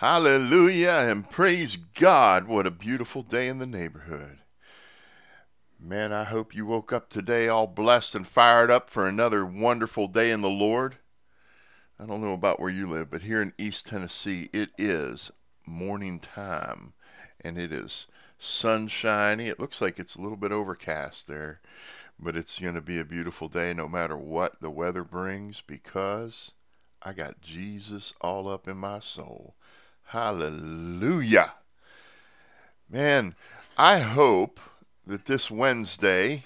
Hallelujah and praise God. What a beautiful day in the neighborhood. Man, I hope you woke up today all blessed and fired up for another wonderful day in the Lord. I don't know about where you live, but here in East Tennessee, it is morning time and it is sunshiny. It looks like it's a little bit overcast there, but it's going to be a beautiful day no matter what the weather brings because I got Jesus all up in my soul. Hallelujah. Man, I hope that this Wednesday,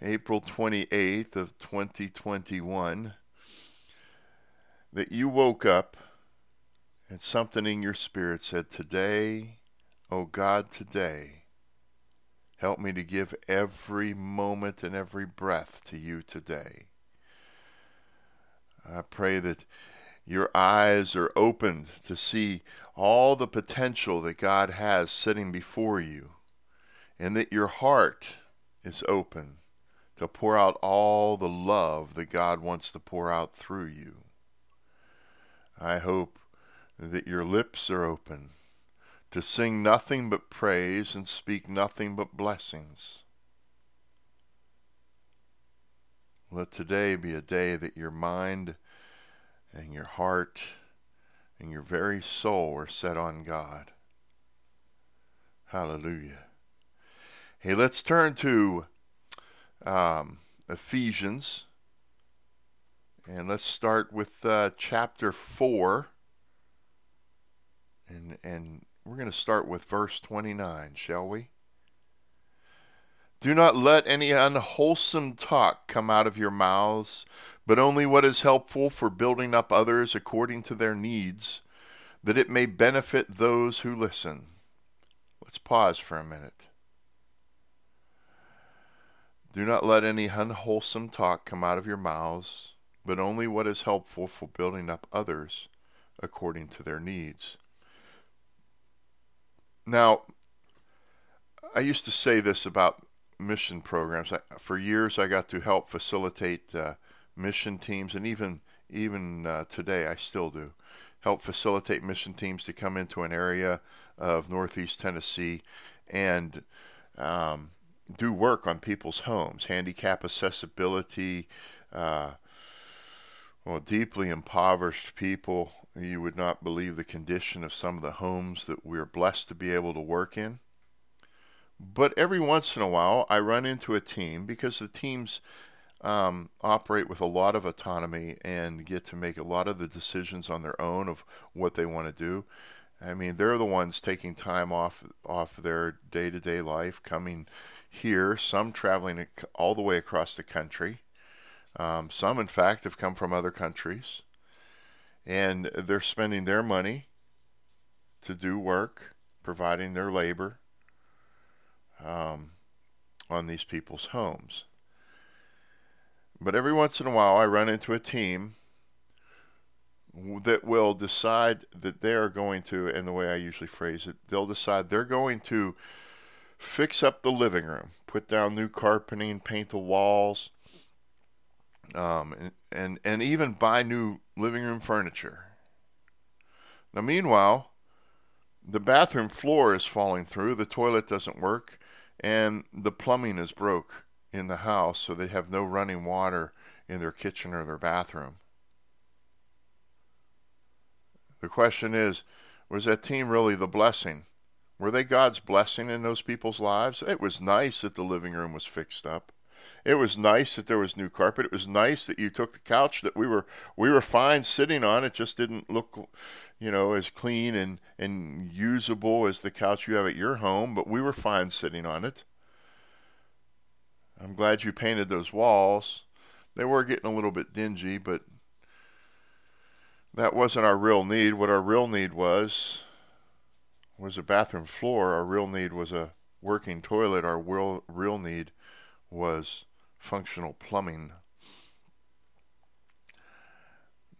April 28th of 2021, that you woke up and something in your spirit said, today, oh God, today, help me to give every moment and every breath to you today. I pray that your eyes are opened to see all the potential that God has sitting before you, and that your heart is open to pour out all the love that God wants to pour out through you. I hope that your lips are open to sing nothing but praise and speak nothing but blessings. Let today be a day that your mind and your heart and your very soul are set on God. Hallelujah. Hey, let's turn to Ephesians, and let's start with chapter 4, and we're going to start with verse 29, shall we? Do not let any unwholesome talk come out of your mouths, but only what is helpful for building up others according to their needs, that it may benefit those who listen. Let's pause for a minute. Do not let any unwholesome talk come out of your mouths, but only what is helpful for building up others according to their needs. Now, I used to say this about mission programs. For years, I got to help facilitate mission teams, and even today, I still do help facilitate mission teams to come into an area of Northeast Tennessee and do work on people's homes, handicap accessibility, deeply impoverished people. You would not believe the condition of some of the homes that we're blessed to be able to work in. But every once in a while, I run into a team because the teams operate with a lot of autonomy and get to make a lot of the decisions on their own of what they want to do. I mean, they're the ones taking time off their day-to-day life, coming here, some traveling all the way across the country. Some, in fact, have come from other countries. And they're spending their money to do work, providing their labor on these people's homes. But every once in a while, I run into a team that will decide that they are going to, and the way I usually phrase it, they'll decide they're going to fix up the living room, put down new carpeting, paint the walls, and even buy new living room furniture. Now, meanwhile, the bathroom floor is falling through, the toilet doesn't work, and the plumbing is broke in the house, so they have no running water in their kitchen or their bathroom. The question is, was that team really the blessing? Were they God's blessing in those people's lives? It was nice that the living room was fixed up. It was nice that there was new carpet. It was nice that you took the couch that we were fine sitting on. It just didn't look, as clean and usable as the couch you have at your home, but we were fine sitting on it. I'm glad you painted those walls. They were getting a little bit dingy, but that wasn't our real need. What our real need was a bathroom floor. Our real need was a working toilet. Our real need was functional plumbing.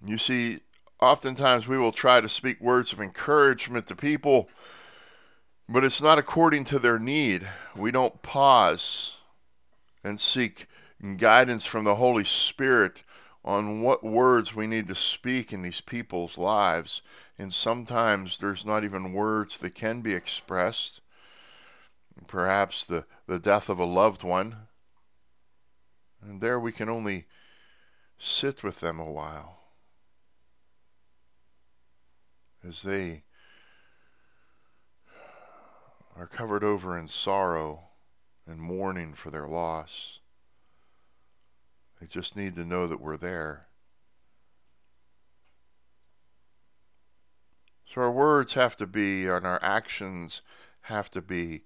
You see, oftentimes we will try to speak words of encouragement to people, but it's not according to their need. We don't pause and seek guidance from the Holy Spirit on what words we need to speak in these people's lives And sometimes there's not even words that can be expressed. Perhaps the death of a loved one. And there we can only sit with them a while as they are covered over in sorrow and mourning for their loss. They just need to know that we're there. So our words have to be, and our actions have to be,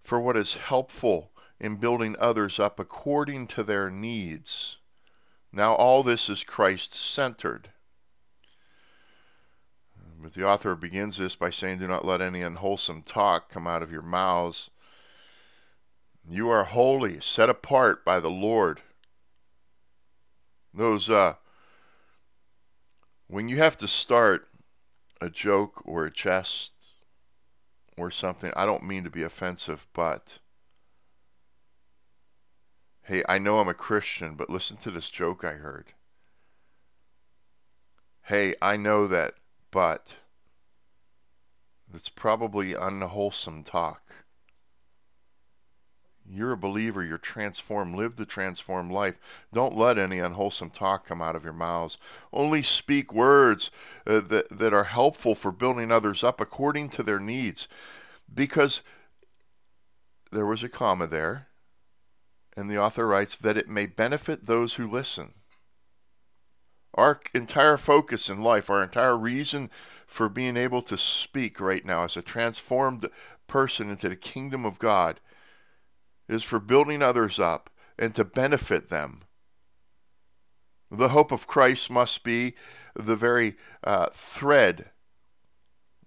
for what is helpful in building others up according to their needs. Now all this is Christ-centered. But the author begins this by saying, "Do not let any unwholesome talk come out of your mouths. You are holy, set apart by the Lord." When you have to start a joke or a jest or something, I don't mean to be offensive, but hey, I know I'm a Christian, but listen to this joke I heard. Hey, I know that, but it's probably unwholesome talk. You're a believer. You're transformed. Live the transformed life. Don't let any unwholesome talk come out of your mouths. Only speak words that are helpful for building others up according to their needs. Because there was a comma there, and the author writes that it may benefit those who listen. Our entire focus in life, our entire reason for being able to speak right now as a transformed person into the kingdom of God is for building others up and to benefit them. The hope of Christ must be the very thread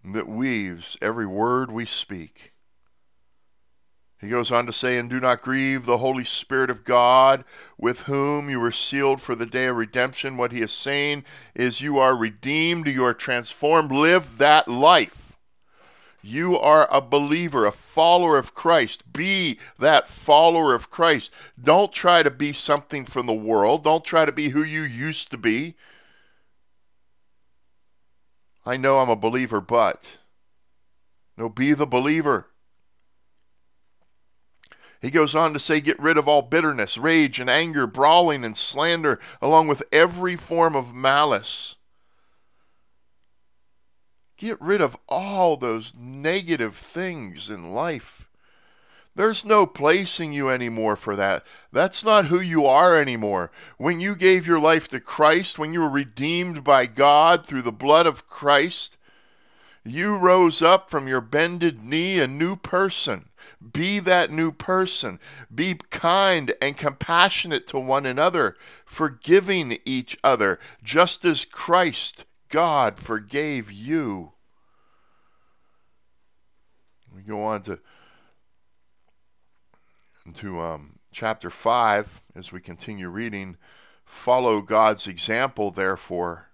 that weaves every word we speak. He goes on to say, "And do not grieve the Holy Spirit of God, with whom you were sealed for the day of redemption." What he is saying is you are redeemed, you are transformed. Live that life. You are a believer, a follower of Christ. Be that follower of Christ. Don't try to be something from the world. Don't try to be who you used to be. I know I'm a believer, but no, be the believer. He goes on to say, "Get rid of all bitterness, rage and anger, brawling and slander, along with every form of malice." Get rid of all those negative things in life. There's no place in you anymore for that. That's not who you are anymore. When you gave your life to Christ, when you were redeemed by God through the blood of Christ, you rose up from your bended knee a new person. Be that new person. Be kind and compassionate to one another, forgiving each other, just as Christ, God, forgave you. We go on to chapter 5 as we continue reading. "Follow God's example, therefore,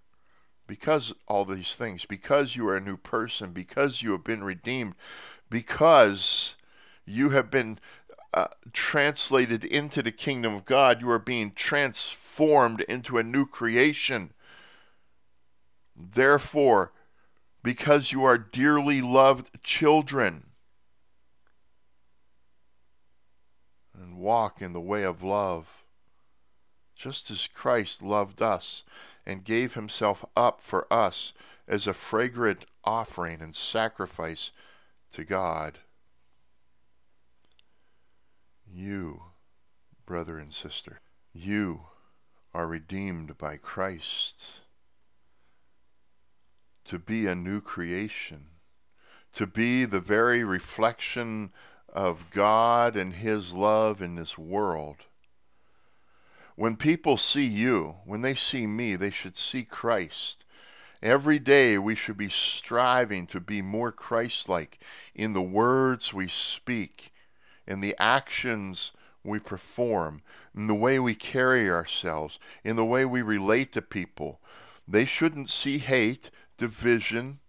because all these things, because you are a new person, because you have been redeemed, because you have been translated into the kingdom of God. You are being transformed into a new creation. Therefore, because you are dearly loved children, and walk in the way of love, just as Christ loved us and gave himself up for us as a fragrant offering and sacrifice to God." You, brother and sister, you are redeemed by Christ to be a new creation, to be the very reflection of God and his love in this world. When people see you, when they see me, they should see Christ. Every day we should be striving to be more Christ-like in the words we speak, in the actions we perform, in the way we carry ourselves, in the way we relate to people. They shouldn't see hate, division.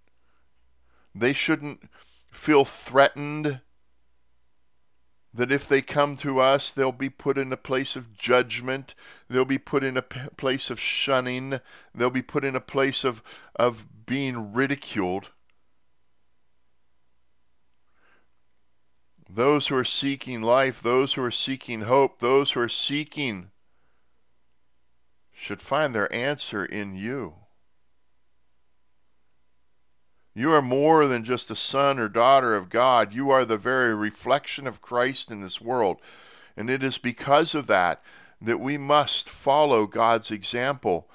They shouldn't feel threatened that if they come to us, they'll be put in a place of judgment. They'll be put in a place of shunning. They'll be put in a place of being ridiculed, those who are seeking life, those who are seeking hope, those who are seeking should find their answer in you. You are more than just a son or daughter of God. You are the very reflection of Christ in this world. And it is because of that that we must follow God's example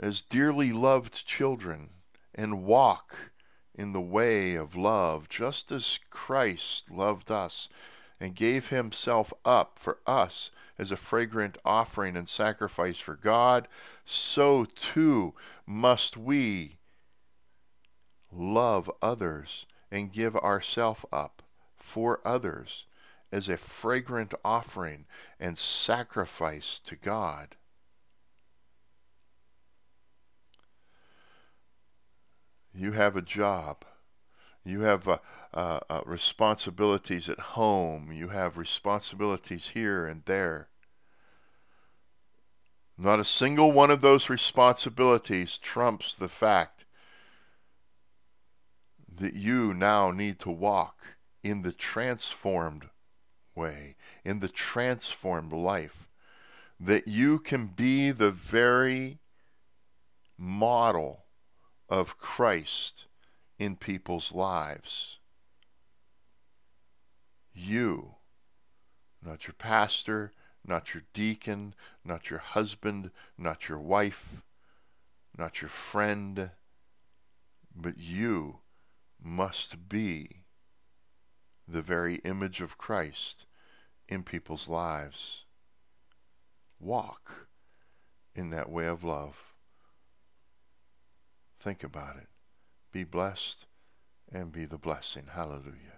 as dearly loved children and walk in the way of love, just as Christ loved us and gave himself up for us as a fragrant offering and sacrifice for God, so too must we love others and give ourselves up for others as a fragrant offering and sacrifice to God. You have a job. You have responsibilities at home. You have responsibilities here and there. Not a single one of those responsibilities trumps the fact that you now need to walk in the transformed way, in the transformed life, that you can be the very model of Christ in people's lives. You, not your pastor, not your deacon, not your husband, not your wife, not your friend, but you must be the very image of Christ in people's lives. Walk in that way of love. Think about it. Be blessed and be the blessing. Hallelujah.